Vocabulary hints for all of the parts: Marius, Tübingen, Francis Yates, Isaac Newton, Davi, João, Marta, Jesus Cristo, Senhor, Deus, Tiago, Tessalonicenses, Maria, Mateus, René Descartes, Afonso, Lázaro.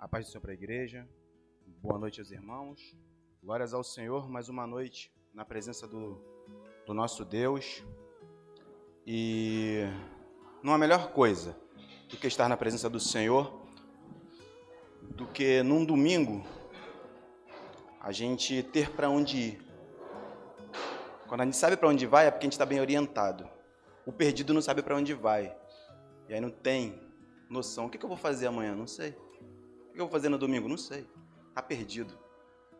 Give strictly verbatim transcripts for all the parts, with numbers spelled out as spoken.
A paz do Senhor para a igreja, boa noite aos irmãos, glórias ao Senhor, mais uma noite na presença do, do nosso Deus. E não há melhor coisa do que estar na presença do Senhor, do que num domingo a gente ter para onde ir. Quando a gente sabe para onde vai é porque a gente está bem orientado. O perdido não sabe para onde vai, e aí não tem noção. O que, que eu vou fazer amanhã? Não sei. O que eu vou fazer no domingo? Não sei. Está perdido.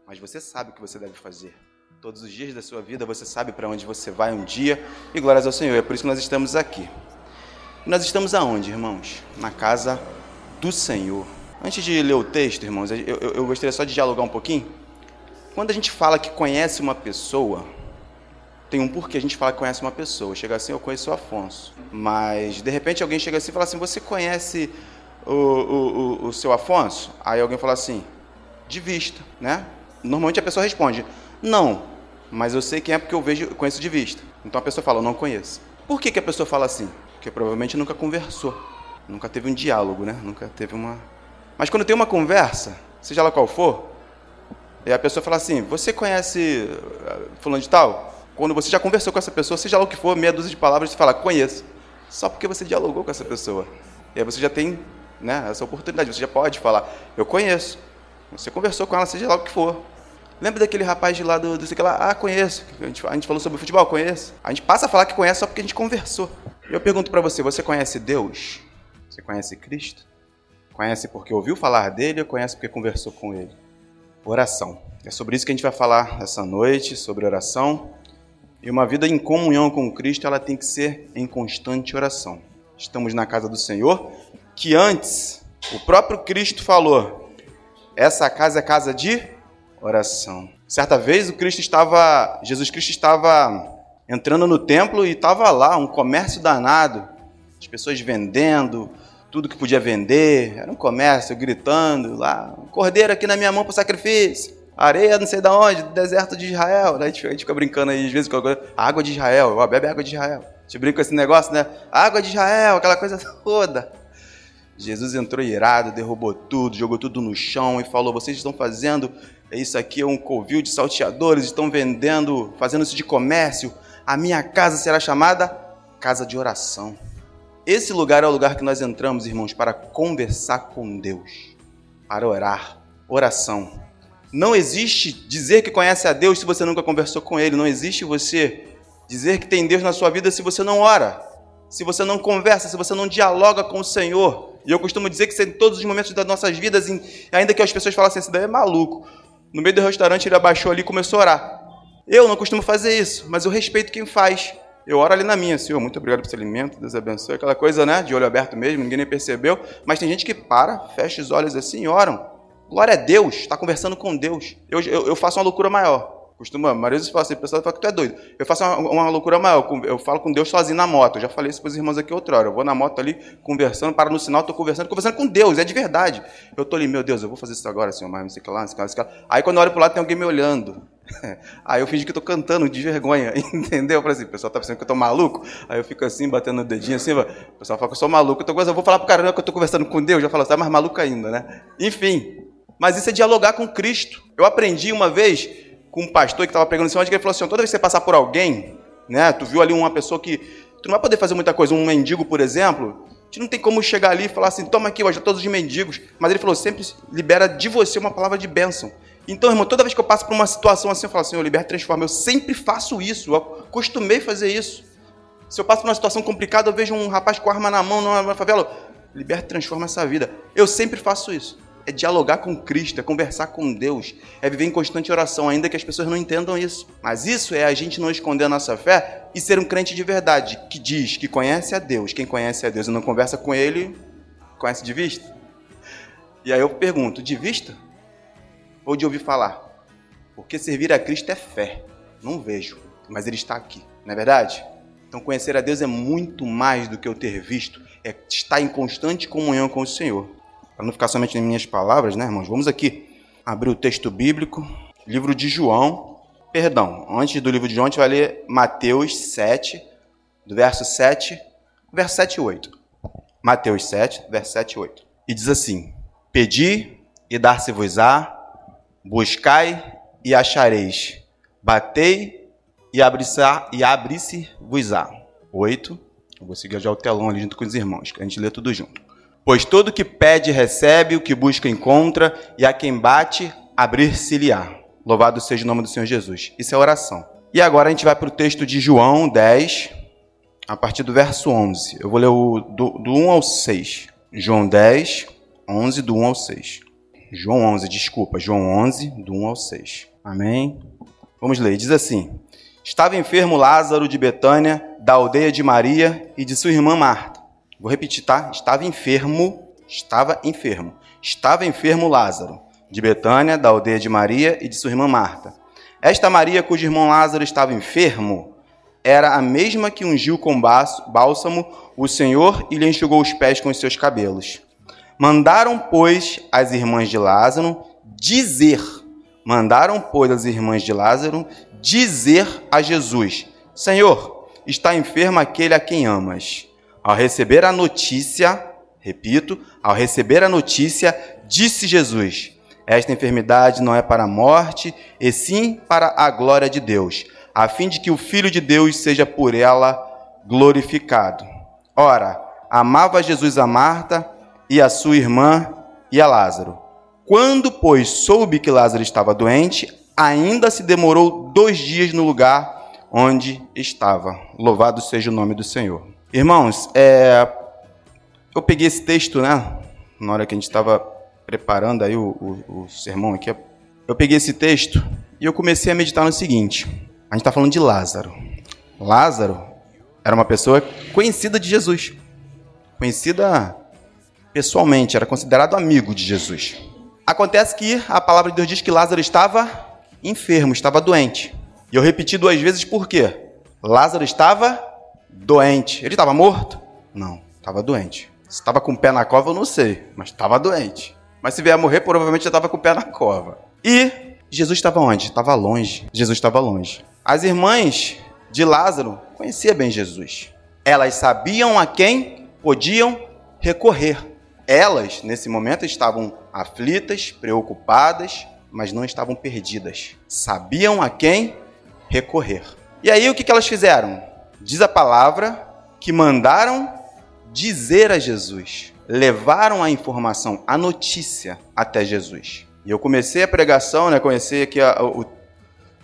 Mas você sabe o que você deve fazer. Todos os dias da sua vida você sabe para onde você vai um dia. E glórias ao Senhor. É por isso que nós estamos aqui. E nós estamos aonde, irmãos? Na casa do Senhor. Antes de ler o texto, irmãos, eu, eu, eu gostaria só de dialogar um pouquinho. Quando a gente fala que conhece uma pessoa, tem um porquê a gente fala que conhece uma pessoa. Chega assim, eu conheço o Afonso. Mas, de repente, alguém chega assim e fala assim, você conhece... O, o, o, o seu Afonso? Aí alguém fala assim, de vista, né? Normalmente a pessoa responde, não, mas eu sei quem é porque eu vejo, conheço de vista. Então a pessoa fala, eu não conheço. Por que, que a pessoa fala assim? Porque provavelmente nunca conversou, nunca teve um diálogo, né? Nunca teve uma... Mas quando tem uma conversa, seja lá qual for, e a pessoa fala assim, você conhece fulano de tal? Quando você já conversou com essa pessoa, seja lá o que for, meia dúzia de palavras, você fala, conheço. Só porque você dialogou com essa pessoa. E aí você já tem... né? Essa oportunidade, você já pode falar, eu conheço, você conversou com ela, seja lá o que for. Lembra daquele rapaz de lá do, do sei lá, ah, conheço, a gente, a gente falou sobre futebol, conheço. A gente passa a falar que conhece só porque a gente conversou. E eu pergunto para você, você conhece Deus? Você conhece Cristo? Conhece porque ouviu falar dele ou conhece porque conversou com ele? Oração. É sobre isso que a gente vai falar essa noite, sobre oração. E uma vida em comunhão com Cristo, ela tem que ser em constante oração. Estamos na casa do Senhor, que antes o próprio Cristo falou, essa casa é casa de oração. Certa vez o Cristo estava, Jesus Cristo estava entrando no templo e estava lá um comércio danado, as pessoas vendendo tudo que podia vender, era um comércio gritando lá, um cordeiro aqui na minha mão para o sacrifício, areia não sei de onde, do deserto de Israel, né? A gente fica brincando aí às vezes com água de Israel, ó, bebe água de Israel, a gente brinca com esse negócio, né? Água de Israel, aquela coisa toda. Jesus entrou irado, derrubou tudo, jogou tudo no chão e falou, vocês estão fazendo, isso aqui é um covil de salteadores, estão vendendo, fazendo isso de comércio, a minha casa será chamada casa de oração. Esse lugar é o lugar que nós entramos, irmãos, para conversar com Deus, para orar, oração. Não existe dizer que conhece a Deus se você nunca conversou com Ele, não existe você dizer que tem Deus na sua vida se você não ora, se você não conversa, se você não dialoga com o Senhor. E eu costumo dizer que em todos os momentos das nossas vidas, ainda que as pessoas falem assim, esse daí é maluco. No meio do restaurante ele abaixou ali e começou a orar. Eu não costumo fazer isso, mas eu respeito quem faz. Eu oro ali na minha, Senhor, muito obrigado por esse alimento, Deus abençoe. Aquela coisa, né, de olho aberto mesmo, ninguém nem percebeu. Mas tem gente que para, fecha os olhos assim e oram. Glória a Deus, está conversando com Deus. Eu, eu, eu faço uma loucura maior. Costuma, Marius fala assim, o pessoal fala que tu é doido. Eu faço uma, uma loucura maior, eu falo com Deus sozinho na moto. Eu já falei isso para os irmãos aqui outra hora. Eu vou na moto ali, conversando, paro no sinal, estou conversando, conversando com Deus, é de verdade. Eu estou ali, meu Deus, eu vou fazer isso agora, Senhor, mas não sei o que lá, não sei o que lá, não sei o que lá. Aí quando eu olho para o lado tem alguém me olhando. Aí eu fingi que estou cantando de vergonha, entendeu? Eu falo assim, o pessoal está pensando que eu estou maluco. Aí eu fico assim, batendo o dedinho assim, o pessoal fala que eu sou maluco. Então eu vou falar para o caramba que eu estou conversando com Deus, já falo assim, tá mais maluco ainda, né? Enfim, mas isso é dialogar com Cristo. Eu aprendi uma vez... com um pastor que estava pregando em cima de que ele falou assim, toda vez que você passar por alguém, né, tu viu ali uma pessoa que tu não vai poder fazer muita coisa, um mendigo, por exemplo, tu não tem como chegar ali e falar assim, toma aqui, eu ajudo todos os mendigos, mas ele falou, sempre libera de você uma palavra de bênção. Então, irmão, toda vez que eu passo por uma situação assim, eu falo assim, eu libero, transformo, eu sempre faço isso, eu acostumei fazer isso. Se eu passo por uma situação complicada, eu vejo um rapaz com arma na mão numa favela, libera, transforma essa vida. Eu sempre faço isso. É dialogar com Cristo, é conversar com Deus, é viver em constante oração, ainda que as pessoas não entendam isso. Mas isso é a gente não esconder a nossa fé e ser um crente de verdade, que diz que conhece a Deus. Quem conhece a Deus e não conversa com Ele, conhece de vista. E aí eu pergunto, de vista ou de ouvir falar? Porque servir a Cristo é fé, não vejo, mas Ele está aqui, não é verdade? Então conhecer a Deus é muito mais do que eu ter visto, é estar em constante comunhão com o Senhor. Para não ficar somente nas minhas palavras, né, irmãos? Vamos aqui abrir o texto bíblico, livro de João. Perdão, antes do livro de João, a gente vai ler Mateus sete, do verso sete, verso sete e oito. Mateus sete, verso sete e oito. E diz assim, pedi e dar-se-vos-á, buscai e achareis, batei e abri-se-vos-á. oito. Eu vou seguir já o telão ali junto com os irmãos, que a gente lê tudo junto. Pois todo que pede recebe, o que busca encontra, e a quem bate, abrir-se-lhe-á. Louvado seja o nome do Senhor Jesus. Isso é oração. E agora a gente vai para o texto de João dez, a partir do verso onze. Eu vou ler o, do, do um ao seis. João dez, onze, do um ao seis. João onze, desculpa. João onze, do um ao seis. Amém? Vamos ler. Diz assim: Estava enfermo Lázaro de Betânia, da aldeia de Maria e de sua irmã Marta. Vou repetir, tá? Estava enfermo, estava enfermo. Estava enfermo Lázaro de Betânia, da aldeia de Maria e de sua irmã Marta. Esta Maria, cujo irmão Lázaro estava enfermo, era a mesma que ungiu com bálsamo o Senhor e lhe enxugou os pés com os seus cabelos. Mandaram, pois, as irmãs de Lázaro dizer, mandaram, pois, as irmãs de Lázaro dizer a Jesus: Senhor, está enfermo aquele a quem amas. Ao receber a notícia, repito, ao receber a notícia, disse Jesus: Esta enfermidade não é para a morte, e sim para a glória de Deus, a fim de que o Filho de Deus seja por ela glorificado. Ora, amava Jesus a Marta e a sua irmã e a Lázaro. Quando, pois, soube que Lázaro estava doente, ainda se demorou dois dias no lugar onde estava. Louvado seja o nome do Senhor. Irmãos, é... eu peguei esse texto, né? Na hora que a gente estava preparando aí o, o, o sermão aqui, eu peguei esse texto e eu comecei a meditar no seguinte: a gente está falando de Lázaro. Lázaro era uma pessoa conhecida de Jesus, conhecida pessoalmente, era considerado amigo de Jesus. Acontece que a palavra de Deus diz que Lázaro estava enfermo, estava doente. E eu repeti duas vezes por quê? Lázaro estava doente. Ele estava morto? Não, estava doente. Se estava com o pé na cova, eu não sei, mas estava doente. Mas se vier a morrer, provavelmente já estava com o pé na cova. E Jesus estava onde? Estava longe. Jesus estava longe. As irmãs de Lázaro conheciam bem Jesus. Elas sabiam a quem podiam recorrer. Elas, nesse momento, estavam aflitas, preocupadas, mas não estavam perdidas. Sabiam a quem recorrer. E aí, o que elas fizeram? Diz a palavra que mandaram dizer a Jesus. Levaram a informação, a notícia até Jesus. E eu comecei a pregação, né? Comecei aqui a, a,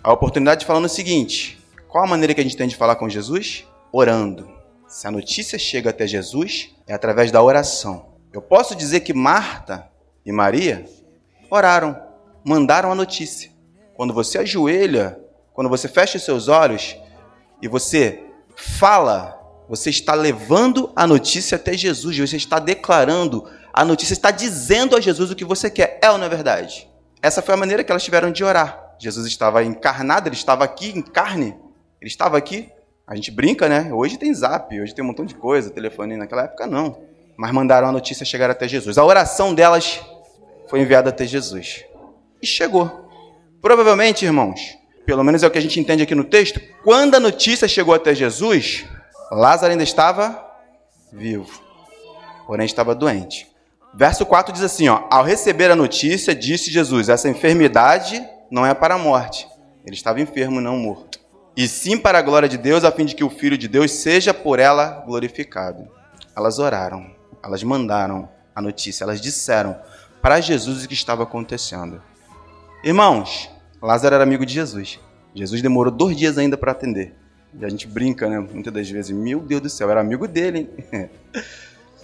a oportunidade falando o seguinte: qual a maneira que a gente tem de falar com Jesus? Orando. Se a notícia chega até Jesus, é através da oração. Eu posso dizer que Marta e Maria oraram, mandaram a notícia. Quando você ajoelha, quando você fecha os seus olhos e você fala, você está levando a notícia até Jesus, você está declarando a notícia, está dizendo a Jesus o que você quer. É ou não é verdade? Essa foi a maneira que elas tiveram de orar. Jesus estava encarnado, ele estava aqui em carne, ele estava aqui. A gente brinca, né? Hoje tem zap, hoje tem um montão de coisa, telefone, naquela época não. Mas mandaram a notícia chegar até Jesus. A oração delas foi enviada até Jesus. E chegou. Provavelmente, irmãos, pelo menos é o que a gente entende aqui no texto, quando a notícia chegou até Jesus, Lázaro ainda estava vivo, porém estava doente. Verso quatro diz assim, ó: Ao receber a notícia, disse Jesus: Essa enfermidade não é para a morte. Ele estava enfermo, não morto. E sim para a glória de Deus, a fim de que o Filho de Deus seja por ela glorificado. Elas oraram, elas mandaram a notícia, elas disseram para Jesus o que estava acontecendo. Irmãos, Lázaro era amigo de Jesus. Jesus demorou dois dias ainda para atender. E a gente brinca, né? Muitas das vezes, meu Deus do céu, era amigo dele, hein?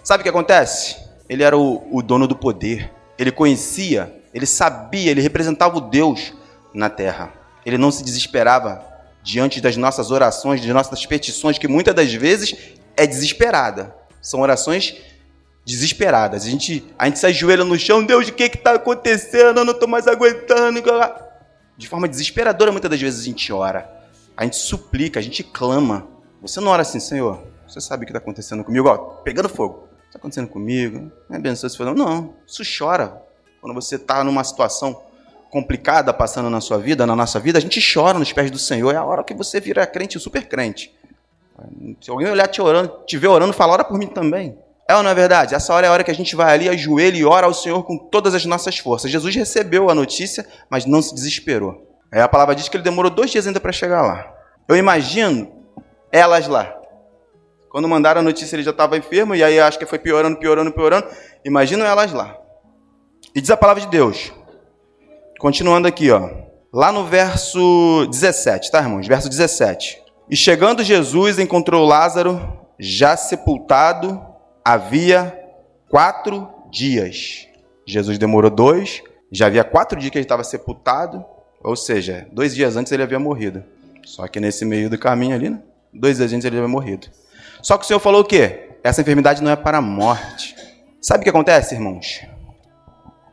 Sabe o que acontece? Ele era o, o dono do poder. Ele conhecia, ele sabia, ele representava o Deus na terra. Ele não se desesperava diante das nossas orações, das nossas petições, que muitas das vezes é desesperada. São orações desesperadas. A gente, a gente se ajoelha no chão: Deus, o que está acontecendo? Eu não estou mais aguentando. De forma desesperadora, muitas das vezes a gente ora. A gente suplica, a gente clama. Você não ora assim: Senhor, você sabe o que está acontecendo comigo? Ó, pegando fogo. Está acontecendo comigo? Me abençoa se for. Não, não. Isso chora. Quando você está numa situação complicada passando na sua vida, na nossa vida, a gente chora nos pés do Senhor. É a hora que você vira crente, super crente. Se alguém olhar te orando, te ver orando, fala: ora por mim também. É ou não é verdade? Essa hora é a hora que a gente vai ali, ajoelha e ora ao Senhor com todas as nossas forças. Jesus recebeu a notícia, mas não se desesperou. Aí a palavra diz que ele demorou dois dias ainda para chegar lá. Eu imagino elas lá. Quando mandaram a notícia, ele já estava enfermo, e aí acho que foi piorando, piorando, piorando. Imagino elas lá. E diz a palavra de Deus. Continuando aqui, ó. Lá no verso dezessete, tá, irmãos? Verso dezessete. E chegando Jesus, encontrou Lázaro, já sepultado, havia quatro dias. Jesus demorou dois, já havia quatro dias que ele estava sepultado, ou seja, dois dias antes ele havia morrido. Só que nesse meio do caminho ali, né? Dois dias antes ele havia morrido. Só que o Senhor falou o quê? Essa enfermidade não é para a morte. Sabe o que acontece, irmãos?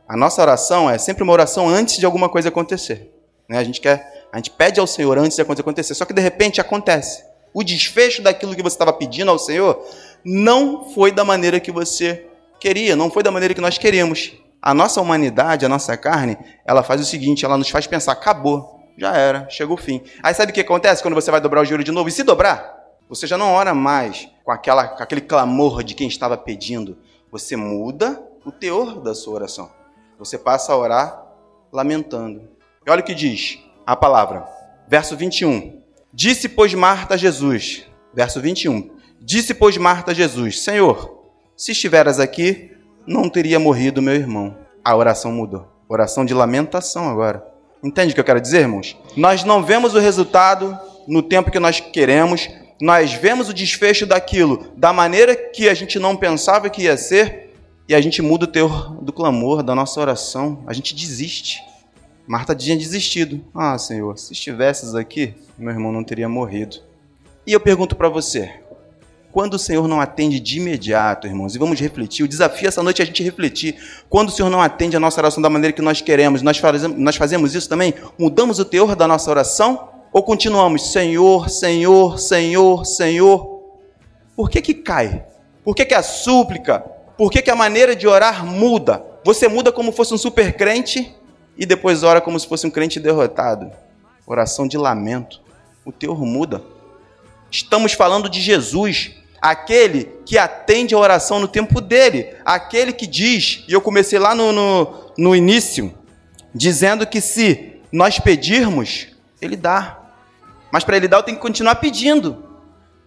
A nossa oração é sempre uma oração antes de alguma coisa acontecer, né? A gente quer, a gente pede ao Senhor antes de acontecer, só que de repente acontece. O desfecho daquilo que você estava pedindo ao Senhor não foi da maneira que você queria, não foi da maneira que nós queríamos. A nossa humanidade, a nossa carne, ela faz o seguinte, ela nos faz pensar, acabou, já era, chegou o fim. Aí sabe o que acontece quando você vai dobrar o joelho de novo? E se dobrar, você já não ora mais com, aquela, com aquele clamor de quem estava pedindo. Você muda o teor da sua oração. Você passa a orar lamentando. E olha o que diz a palavra. Verso vinte e um. Disse, pois, Marta a Jesus. Verso vinte e um. Disse, pois, Marta a Jesus, Senhor, se estiveras aqui, não teria morrido meu irmão. A oração mudou. Oração de lamentação agora. Entende o que eu quero dizer, irmãos? Nós não vemos o resultado no tempo que nós queremos. Nós vemos o desfecho daquilo da maneira que a gente não pensava que ia ser. E a gente muda o teor do clamor, da nossa oração. A gente desiste. Marta tinha desistido. Ah, Senhor, se estivesses aqui, meu irmão não teria morrido. E eu pergunto para você, quando o Senhor não atende de imediato, irmãos, e vamos refletir, o desafio essa noite é a gente refletir, quando o Senhor não atende a nossa oração da maneira que nós queremos, nós fazemos, nós fazemos isso também? Mudamos o teor da nossa oração? Ou continuamos, Senhor, Senhor, Senhor, Senhor? Por que que cai? Por que que a súplica? Por que que a maneira de orar muda? Você muda como fosse um super crente e depois ora como se fosse um crente derrotado. Oração de lamento. O teor muda. Estamos falando de Jesus, aquele que atende a oração no tempo dele, aquele que diz, e eu comecei lá no, no, no início, dizendo que se nós pedirmos, ele dá. Mas para ele dar, eu tenho que continuar pedindo.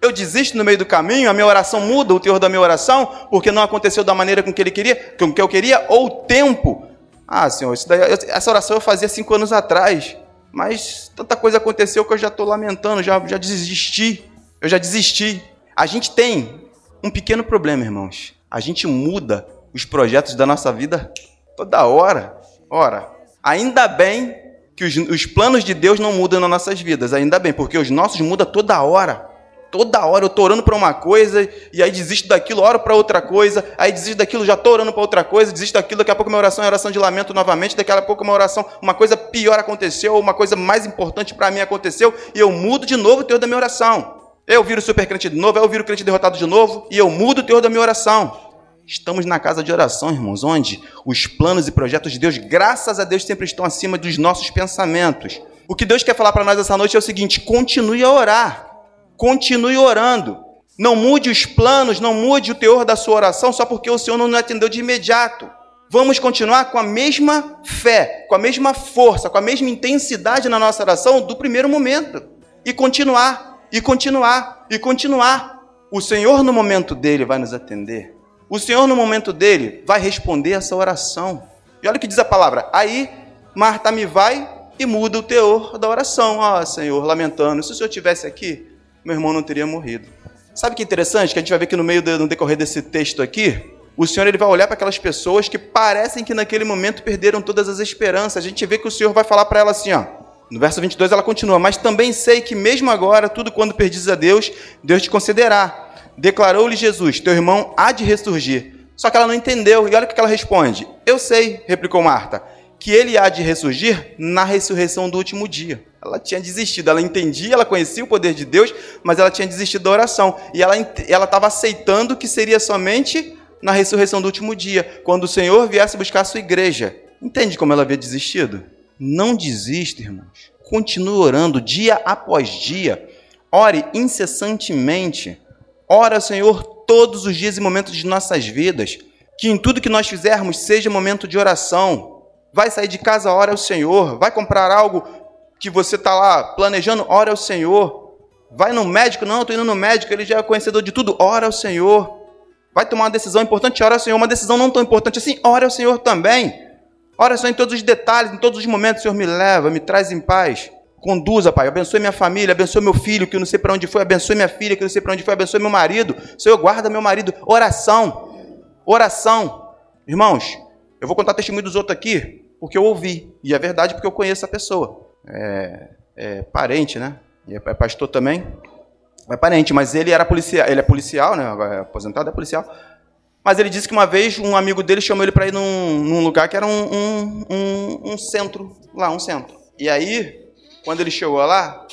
Eu desisto no meio do caminho, a minha oração muda, o teor da minha oração, porque não aconteceu da maneira com que ele queria, com que eu queria, ou o tempo. Ah, Senhor, isso daí, essa oração eu fazia cinco anos atrás, mas tanta coisa aconteceu que eu já estou lamentando, já, já desisti. Eu já desisti. A gente tem um pequeno problema, irmãos. A gente muda os projetos da nossa vida toda hora. Ora, ainda bem que os, os planos de Deus não mudam nas nossas vidas. Ainda bem, porque os nossos mudam toda hora. Toda hora eu estou orando para uma coisa e aí desisto daquilo, oro para outra coisa, aí desisto daquilo, já estou orando para outra coisa, desisto daquilo, daqui a pouco minha oração é oração de lamento novamente, daqui a pouco uma oração, uma coisa pior aconteceu, uma coisa mais importante para mim aconteceu e eu mudo de novo o teor da minha oração. Eu viro super crente de novo, eu viro crente derrotado de novo e eu mudo o teor da minha oração. Estamos na casa de oração, irmãos, onde os planos e projetos de Deus, graças a Deus, sempre estão acima dos nossos pensamentos. O que Deus quer falar para nós essa noite é o seguinte, continue a orar. Continue orando, não mude os planos, não mude o teor da sua oração só porque o Senhor não nos atendeu de imediato. Vamos continuar com a mesma fé, com a mesma força, com a mesma intensidade na nossa oração do primeiro momento. E continuar, e continuar, e continuar. O Senhor no momento dele vai nos atender. O Senhor no momento dele vai responder essa oração. E olha o que diz a palavra, aí Marta me vai e muda o teor da oração. Ah, Senhor, lamentando, se o Senhor estivesse aqui, meu irmão não teria morrido. Sabe que interessante? Que a gente vai ver que no meio do no decorrer desse texto aqui, o Senhor ele vai olhar para aquelas pessoas que parecem que naquele momento perderam todas as esperanças. A gente vê que o Senhor vai falar para ela assim, ó. No verso vinte e dois ela continua, mas também sei que mesmo agora, tudo quando perdizes a Deus, Deus te concederá. Declarou-lhe Jesus, teu irmão há de ressurgir. Só que ela não entendeu. E olha o que ela responde. Eu sei, replicou Marta, que ele há de ressurgir na ressurreição do último dia. Ela tinha desistido, ela entendia, ela conhecia o poder de Deus, mas ela tinha desistido da oração. E ela ela estava aceitando que seria somente na ressurreição do último dia, quando o Senhor viesse buscar a sua igreja. Entende como ela havia desistido? Não desista, irmãos. Continue orando dia após dia. Ore incessantemente. Ora, Senhor, todos os dias e momentos de nossas vidas, que em tudo que nós fizermos seja momento de oração. Vai sair de casa, ora ao Senhor. Vai comprar algo que você está lá planejando, ora ao Senhor. Vai no médico, não, estou indo no médico, ele já é conhecedor de tudo, ora ao Senhor. Vai tomar uma decisão importante, ora ao Senhor. Uma decisão não tão importante assim, ora ao Senhor também. Ora só em todos os detalhes, em todos os momentos, Senhor, me leva, me traz em paz. Conduza, Pai, abençoe minha família, abençoe meu filho, que eu não sei para onde foi, abençoe minha filha, que eu não sei para onde foi, abençoe meu marido. Senhor, guarda meu marido. Oração, oração. Irmãos, eu vou contar testemunho dos outros aqui, porque eu ouvi, e é verdade porque eu conheço a pessoa. É, é parente, né? E é pastor também. É parente, mas ele era policial, ele é policial, né? É aposentado, é policial. Mas ele disse que uma vez um amigo dele chamou ele para ir num, num lugar que era um, um, um, um centro, lá, um centro. E aí, quando ele chegou lá,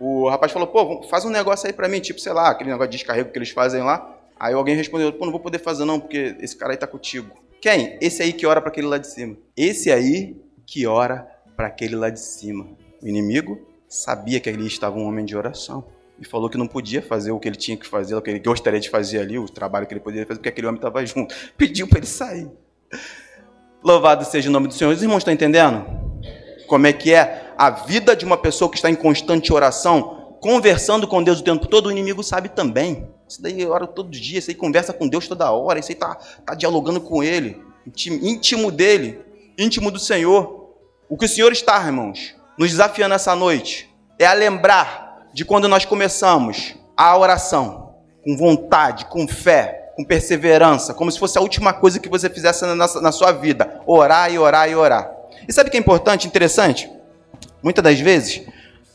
o rapaz falou, pô, faz um negócio aí para mim, tipo, sei lá, aquele negócio de descarrego que eles fazem lá. Aí alguém respondeu, pô, não vou poder fazer não, porque esse cara aí tá contigo. Quem? Esse aí que ora para aquele lá de cima. Esse aí que ora para aquele lá de cima. O inimigo sabia que ali estava um homem de oração. E falou que não podia fazer o que ele tinha que fazer, o que ele gostaria de fazer ali, o trabalho que ele poderia fazer, porque aquele homem estava junto. Pediu para ele sair. Louvado seja o nome do Senhor. Os irmãos estão entendendo? Como é que é a vida de uma pessoa que está em constante oração, conversando com Deus o tempo todo, o inimigo sabe também. Isso daí ora todo dia, isso aí conversa com Deus toda hora, isso aí está tá dialogando com Ele, íntimo dEle, íntimo do Senhor. O que o Senhor está, irmãos, nos desafiando essa noite, é a lembrar de quando nós começamos a oração, com vontade, com fé, com perseverança, como se fosse a última coisa que você fizesse na, nossa, na sua vida, orar e orar e orar. E sabe o que é importante, interessante? Muitas das vezes,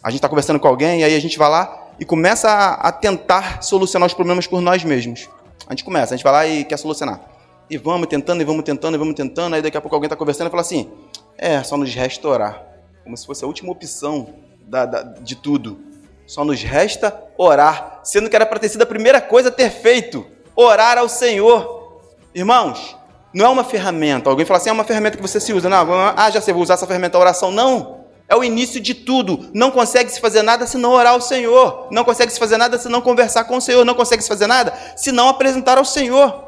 a gente está conversando com alguém, e aí a gente vai lá e começa a, a tentar solucionar os problemas por nós mesmos. A gente começa, a gente vai lá e quer solucionar. E vamos tentando, e vamos tentando, e vamos tentando, aí daqui a pouco alguém está conversando e fala assim, é, só nos resta orar, como se fosse a última opção da, da, de tudo. Só nos resta orar, sendo que era para ter sido a primeira coisa a ter feito, orar ao Senhor. Irmãos, não é uma ferramenta. Alguém fala assim, é uma ferramenta que você se usa. Não, ah, já sei, vou usar essa ferramenta, a oração. Não, é o início de tudo. Não consegue se fazer nada se não orar ao Senhor. Não consegue se fazer nada se não conversar com o Senhor. Não consegue se fazer nada se não apresentar ao Senhor.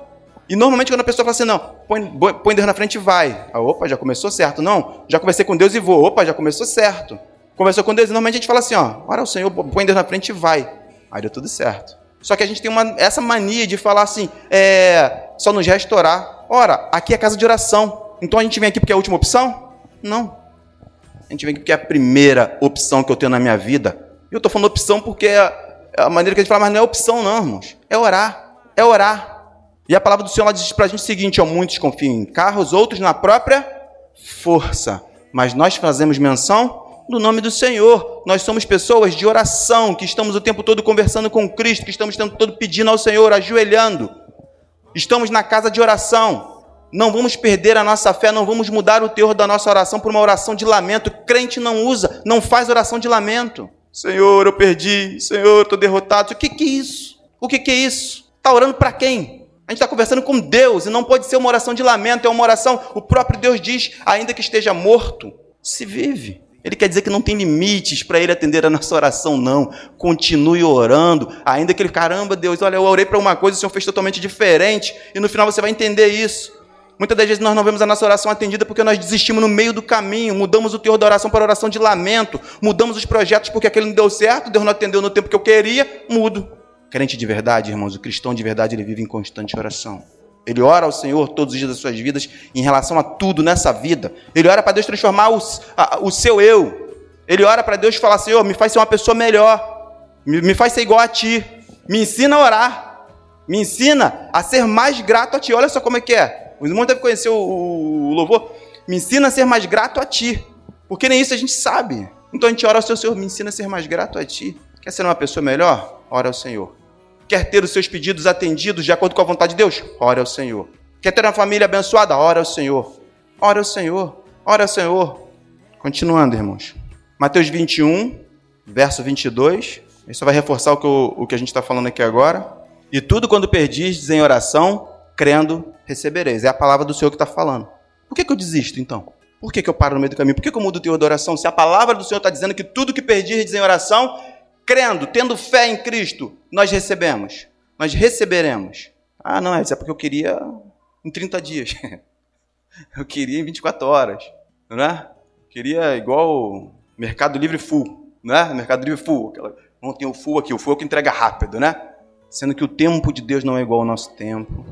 E normalmente quando a pessoa fala assim, não, põe, põe Deus na frente e vai. Ah, opa, já começou certo. Não, já conversei com Deus e vou. Opa, já começou certo. Conversou com Deus e normalmente a gente fala assim, ó, ora o Senhor, põe Deus na frente e vai. Aí deu tudo certo. Só que a gente tem uma, essa mania de falar assim, é, só nos resta orar. Ora, aqui é casa de oração. Então a gente vem aqui porque é a última opção? Não. A gente vem aqui porque é a primeira opção que eu tenho na minha vida. E eu estou falando opção porque é a maneira que a gente fala, mas não é opção não, irmãos. É orar. É orar. E a palavra do Senhor ela diz para a gente o seguinte, ó, muitos confiam em carros, outros na própria força. Mas nós fazemos menção no nome do Senhor. Nós somos pessoas de oração, que estamos o tempo todo conversando com Cristo, que estamos o tempo todo pedindo ao Senhor, ajoelhando. Estamos na casa de oração. Não vamos perder a nossa fé, não vamos mudar o teor da nossa oração por uma oração de lamento. Crente não usa, não faz oração de lamento. Senhor, eu perdi. Senhor, eu estou derrotado. O que que é isso? O que que é isso? Está orando para quem? A gente está conversando com Deus e não pode ser uma oração de lamento. É uma oração, o próprio Deus diz, ainda que esteja morto, se vive. Ele quer dizer que não tem limites para ele atender a nossa oração, não. Continue orando, ainda que ele, caramba, Deus, olha, eu orei para uma coisa, o Senhor fez totalmente diferente, e no final você vai entender isso. Muitas das vezes nós não vemos a nossa oração atendida porque nós desistimos no meio do caminho, mudamos o teor da oração para oração de lamento, mudamos os projetos porque aquele não deu certo, Deus não atendeu no tempo que eu queria, mudo. Crente de verdade, irmãos, o cristão de verdade, ele vive em constante oração. Ele ora ao Senhor todos os dias das suas vidas em relação a tudo nessa vida. Ele ora para Deus transformar o, a, o seu eu. Ele ora para Deus falar, Senhor, me faz ser uma pessoa melhor. Me, me faz ser igual a Ti. Me ensina a orar. Me ensina a ser mais grato a Ti. Olha só como é que é. Os irmãos devem conhecer o, o, o louvor. Me ensina a ser mais grato a Ti. Porque nem isso a gente sabe. Então a gente ora ao Senhor, Senhor, me ensina a ser mais grato a Ti. Quer ser uma pessoa melhor? Ora ao Senhor. Quer ter os seus pedidos atendidos de acordo com a vontade de Deus? Ora ao Senhor. Quer ter uma família abençoada? Ora ao Senhor. Ora ao Senhor. Ora ao Senhor. Continuando, irmãos. Mateus vinte e um, verso vinte e dois. Isso vai reforçar o que, eu, o que a gente está falando aqui agora. E tudo quando perdizes em oração, crendo, recebereis. É a palavra do Senhor que está falando. Por que, que eu desisto, então? Por que, que eu paro no meio do caminho? Por que, que eu mudo o teor da oração? Se a palavra do Senhor está dizendo que tudo que perdizes em oração, crendo, tendo fé em Cristo, nós recebemos. mas receberemos. Ah, não, isso é porque eu queria em trinta dias. Eu queria em vinte e quatro horas, não é? Eu queria igual Mercado Livre Full, não é? Mercado Livre Full, aquela... não tem o full aqui, o full é o que entrega rápido, né? Sendo que o tempo de Deus não é igual ao nosso tempo.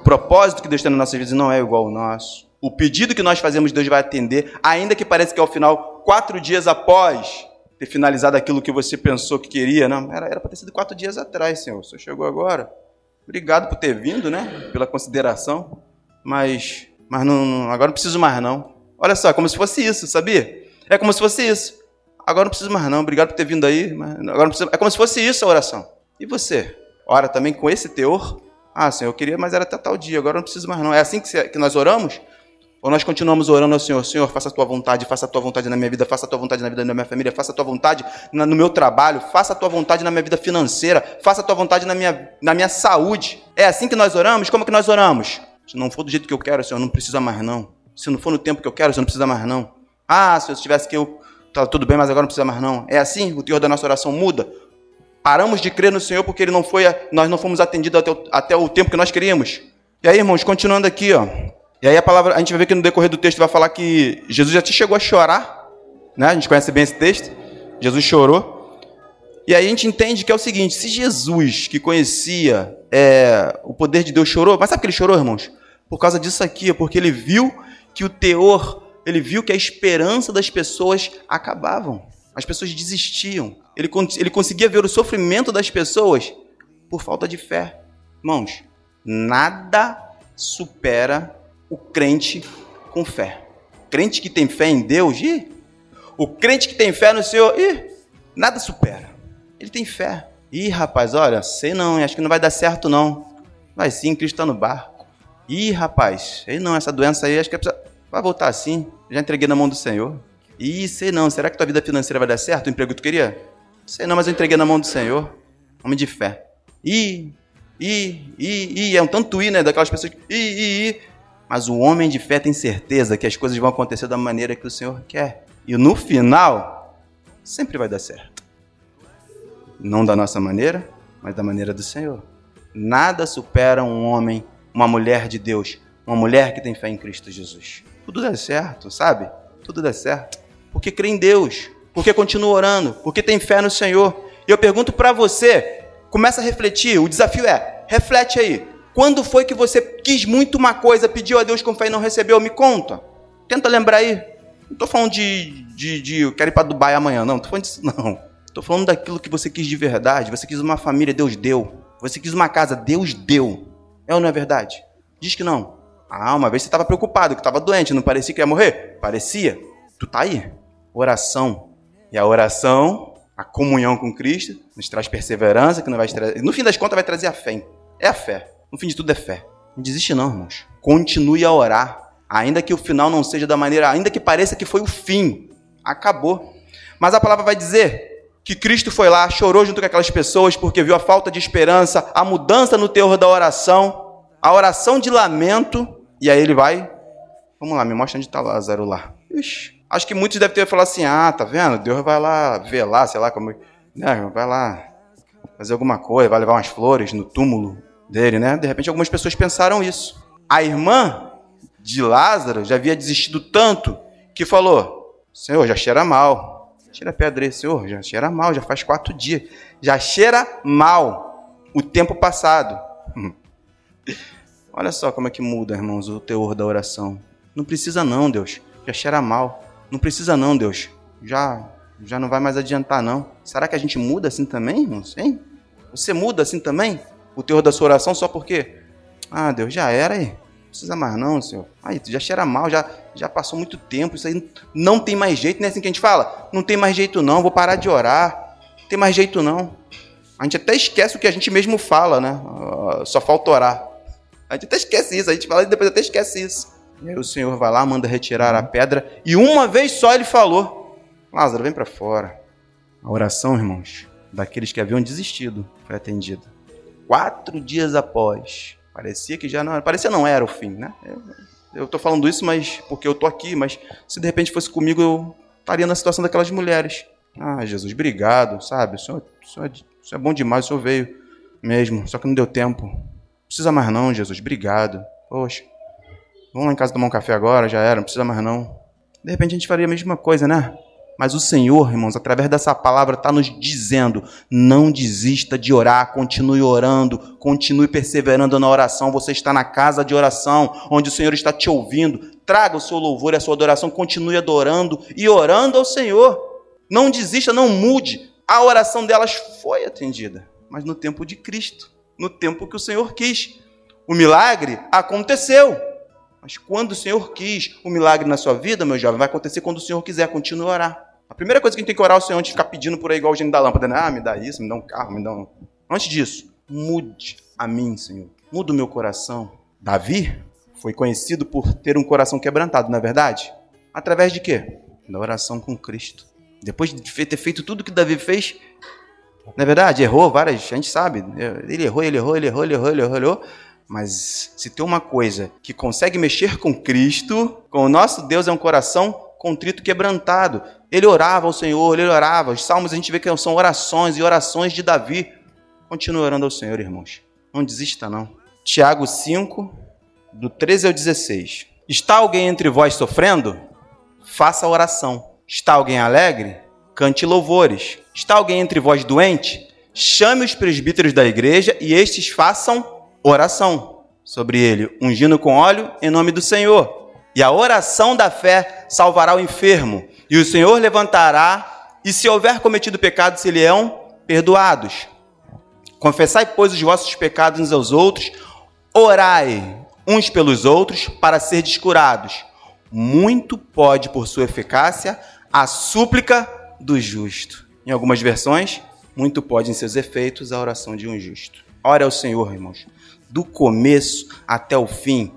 O propósito que Deus tem nas nossas vidas não é igual ao nosso. O pedido que nós fazemos, Deus vai atender, ainda que pareça que ao final, quatro dias após ter finalizado aquilo que você pensou que queria, né? Era para ter sido quatro dias atrás, Senhor, o Senhor chegou agora. Obrigado por ter vindo, né? Pela consideração, mas, mas não, não, agora não preciso mais não. Olha só, é como se fosse isso, sabia? É como se fosse isso. Agora não preciso mais não, obrigado por ter vindo aí, mas agora não preciso... É como se fosse isso a oração. E você? Ora também com esse teor? Ah, Senhor, eu queria, mas era até tal dia, agora não preciso mais não. É assim que nós oramos? Ou nós continuamos orando ao Senhor? Senhor, faça a Tua vontade, faça a Tua vontade na minha vida, faça a Tua vontade na vida da minha família, faça a Tua vontade no meu trabalho, faça a Tua vontade na minha vida financeira, faça a Tua vontade na minha, na minha saúde. É assim que nós oramos? Como é que nós oramos? Se não for do jeito que eu quero, Senhor, não precisa mais não. Se não for no tempo que eu quero, Senhor, não precisa mais não. Ah, Senhor, se tivesse que eu... Tá tudo bem, mas agora não precisa mais não. É assim? O teor da nossa oração muda? Paramos de crer no Senhor porque ele não foi, nós não fomos atendidos até o, até o tempo que nós queríamos. E aí, irmãos, continuando aqui, ó. E aí a palavra, a gente vai ver que no decorrer do texto vai falar que Jesus já até chegou a chorar, né? A gente conhece bem esse texto. Jesus chorou. E aí a gente entende que é o seguinte: se Jesus, que conhecia é, o poder de Deus, chorou, mas sabe por que ele chorou, irmãos? Por causa disso aqui, porque ele viu que o teor, ele viu que a esperança das pessoas acabavam. As pessoas desistiam. Ele, ele conseguia ver o sofrimento das pessoas por falta de fé. Irmãos, nada supera o crente com fé. O crente que tem fé em Deus, ih, o crente que tem fé no Senhor, ih, nada supera. Ele tem fé. Ih, rapaz, olha, sei não, acho que não vai dar certo não. Vai sim, Cristo está no barco. Ih, rapaz, sei não, essa doença aí, acho que é preciso... vai voltar assim. Já entreguei na mão do Senhor. Ih, sei não, será que tua vida financeira vai dar certo? O emprego que tu queria? Sei não, mas eu entreguei na mão do Senhor. Homem de fé. Ih, ih, ih, ih. É um tanto i, né? Daquelas pessoas que... Ih, ih, ih. Mas o homem de fé tem certeza que as coisas vão acontecer da maneira que o Senhor quer. E no final, sempre vai dar certo. Não da nossa maneira, mas da maneira do Senhor. Nada supera um homem, uma mulher de Deus, uma mulher que tem fé em Cristo Jesus. Tudo dá certo, sabe? Tudo dá certo. Porque crê em Deus, porque continua orando, porque tem fé no Senhor. E eu pergunto para você, começa a refletir, o desafio é, reflete aí. Quando foi que você quis muito uma coisa, pediu a Deus com fé e não recebeu? Me conta. Tenta lembrar aí. Não estou falando de, de, de eu quero ir para Dubai amanhã, não. Não estou falando disso, não. Estou falando daquilo que você quis de verdade. Você quis uma família, Deus deu. Você quis uma casa, Deus deu. É ou não é verdade? Diz que não. Ah, uma vez você estava preocupado, que estava doente, não parecia que ia morrer? Parecia. Tu tá aí. Oração. E a oração, a comunhão com Cristo, nos traz perseverança, que não vai trazer... no fim das contas vai trazer a fé. Hein? É a fé. No fim de tudo é fé. Não desiste não, irmãos. Continue a orar. Ainda que o final não seja da maneira... Ainda que pareça que foi o fim. Acabou. Mas a palavra vai dizer que Cristo foi lá, chorou junto com aquelas pessoas, porque viu a falta de esperança, a mudança no teor da oração, a oração de lamento. E aí ele vai... Vamos lá, me mostra onde está Lázaro lá. Ixi. Acho que muitos devem ter falado assim, ah, tá vendo? Deus vai lá velar, sei lá como... Não, vai lá fazer alguma coisa, vai levar umas flores no túmulo dele, né? De repente algumas pessoas pensaram isso. A irmã de Lázaro já havia desistido tanto que falou, Senhor, já cheira mal. Tira a pedra aí, Senhor, já cheira mal, já faz quatro dias. Já cheira mal o tempo passado. Olha só como é que muda, irmãos, o teor da oração. Não precisa não, Deus. Já cheira mal. Não precisa não, Deus. Já, já não vai mais adiantar, não. Será que a gente muda assim também, irmãos? Hein? Você muda assim também? O teor da sua oração só porque... Ah, Deus, já era aí. Não precisa mais não, Senhor. Aí, já cheira mal, já, já passou muito tempo. Isso aí não tem mais jeito, não é assim que a gente fala? Não tem mais jeito não, vou parar de orar. Não tem mais jeito não. A gente até esquece o que a gente mesmo fala, né? Uh, só falta orar. A gente até esquece isso. A gente fala e depois até esquece isso. E aí o Senhor vai lá, manda retirar a pedra. E uma vez só ele falou, Lázaro, vem para fora. A oração, irmãos, daqueles que haviam desistido, foi atendida. Quatro dias após. Parecia que já não era. Parecia não era o fim, né? Eu estou falando isso mas porque eu estou aqui, mas se de repente fosse comigo, eu estaria na situação daquelas mulheres. Ah, Jesus, obrigado, sabe? O Senhor, o senhor, o senhor é bom demais, o Senhor veio. mesmo, só que não deu tempo. Não precisa mais não, Jesus, obrigado. Poxa, vamos lá em casa tomar um café agora, já era, não precisa mais não. De repente a gente faria a mesma coisa, né? Mas o Senhor, irmãos, através dessa palavra está nos dizendo, não desista de orar, continue orando, continue perseverando na oração. Você está na casa de oração, onde o Senhor está te ouvindo. Traga o seu louvor e a sua adoração, continue adorando e orando ao Senhor. Não desista, não mude. A oração delas foi atendida, mas no tempo de Cristo, no tempo que o Senhor quis. O milagre aconteceu, mas quando o Senhor quis, o milagre na sua vida, meu jovem, vai acontecer quando o Senhor quiser. Continue a orar. A primeira coisa que a gente tem que orar ao Senhor antes de ficar pedindo por aí igual o gênio da lâmpada, né? Ah, me dá isso, me dá um carro, me dá um... Antes disso, mude a mim, Senhor. Muda o meu coração. Davi foi conhecido por ter um coração quebrantado, não é verdade? Através de quê? Da oração com Cristo. Depois de ter feito tudo que Davi fez, na verdade, errou várias, a gente sabe, ele errou, ele errou, ele errou, ele errou, ele errou, ele errou, mas se tem uma coisa que consegue mexer com Cristo, com o nosso Deus, é um coração contrito, quebrantado. Ele orava ao Senhor, ele orava, os salmos a gente vê que são orações e orações de Davi. Continua orando ao Senhor, irmãos, não desista não. Tiago cinco, do treze ao dezesseis. Está alguém entre vós sofrendo? Faça oração. Está alguém alegre? Cante louvores. Está alguém entre vós doente? Chame os presbíteros da igreja e estes façam oração sobre ele, ungindo com óleo em nome do Senhor. E a oração da fé salvará o enfermo, e o Senhor levantará, e se houver cometido pecado, se lhe são perdoados. Confessai, pois, os vossos pecados uns aos outros, orai uns pelos outros para serdes curados. Muito pode, por sua eficácia, a súplica do justo. Em algumas versões, muito pode em seus efeitos a oração de um justo. Ore ao Senhor, irmãos, do começo até o fim.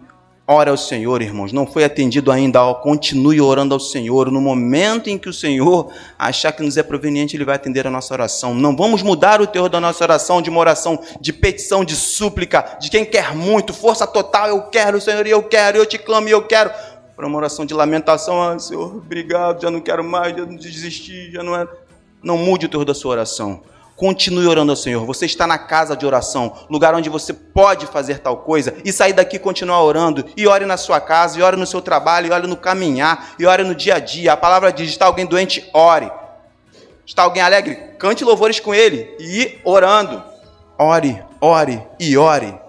Ore ao Senhor, irmãos, não foi atendido ainda, ó, continue orando ao Senhor. No momento em que o Senhor achar que nos é proveniente, Ele vai atender a nossa oração. Não vamos mudar o teor da nossa oração de uma oração de petição, de súplica, de quem quer muito, força total, eu quero, Senhor, e eu quero, eu te clamo e eu quero. Para uma oração de lamentação, ah, Senhor, obrigado, já não quero mais, já não desisti, já não é. Não mude o teor da sua oração. Continue orando ao Senhor. Você está na casa de oração, lugar onde você pode fazer tal coisa e sair daqui e continuar orando. E ore na sua casa, e ore no seu trabalho, e ore no caminhar, e ore no dia a dia. A palavra diz, está alguém doente, ore. Está alguém alegre, cante louvores com ele e orando. Ore, ore e ore.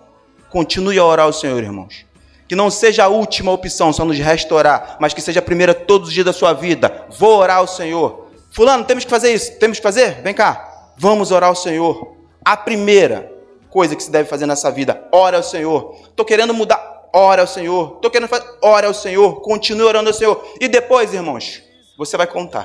Continue a orar ao Senhor, irmãos. Que não seja a última opção, só nos resta orar, mas que seja a primeira todos os dias da sua vida. Vou orar ao Senhor. Fulano, temos que fazer isso. Temos que fazer? Vem cá. Vamos orar ao Senhor. A primeira coisa que se deve fazer nessa vida, ora ao Senhor. Estou querendo mudar, ora ao Senhor. Estou querendo fazer, ora ao Senhor. Continue orando ao Senhor. E depois, irmãos, você vai contar.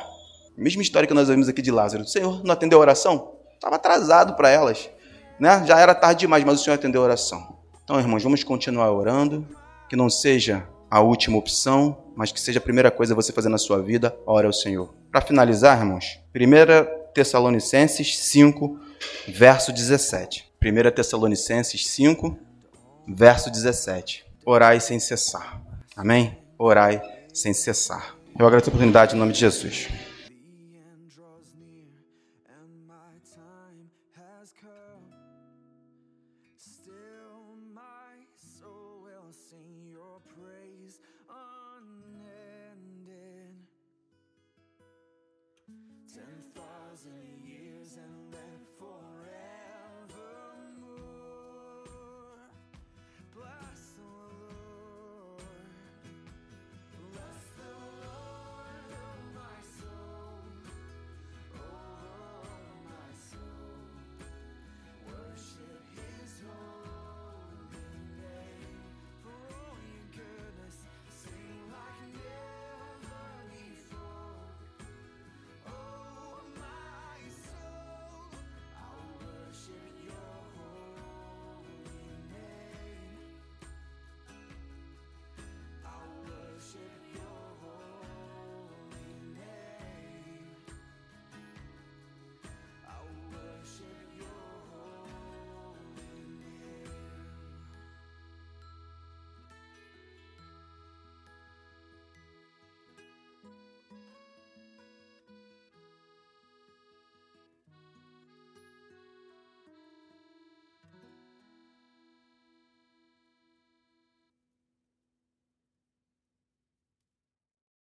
A mesma história que nós vimos aqui de Lázaro. O Senhor não atendeu a oração? Estava atrasado para elas, né? Já era tarde demais, mas o Senhor atendeu a oração. Então, irmãos, vamos continuar orando. Que não seja a última opção, mas que seja a primeira coisa a você fazer na sua vida, ora ao Senhor. Para finalizar, irmãos, primeira Tessalonicenses cinco, verso dezessete. primeira Tessalonicenses cinco, verso dezessete. Orai sem cessar. Amém? Orai sem cessar. Eu agradeço a oportunidade em nome de Jesus.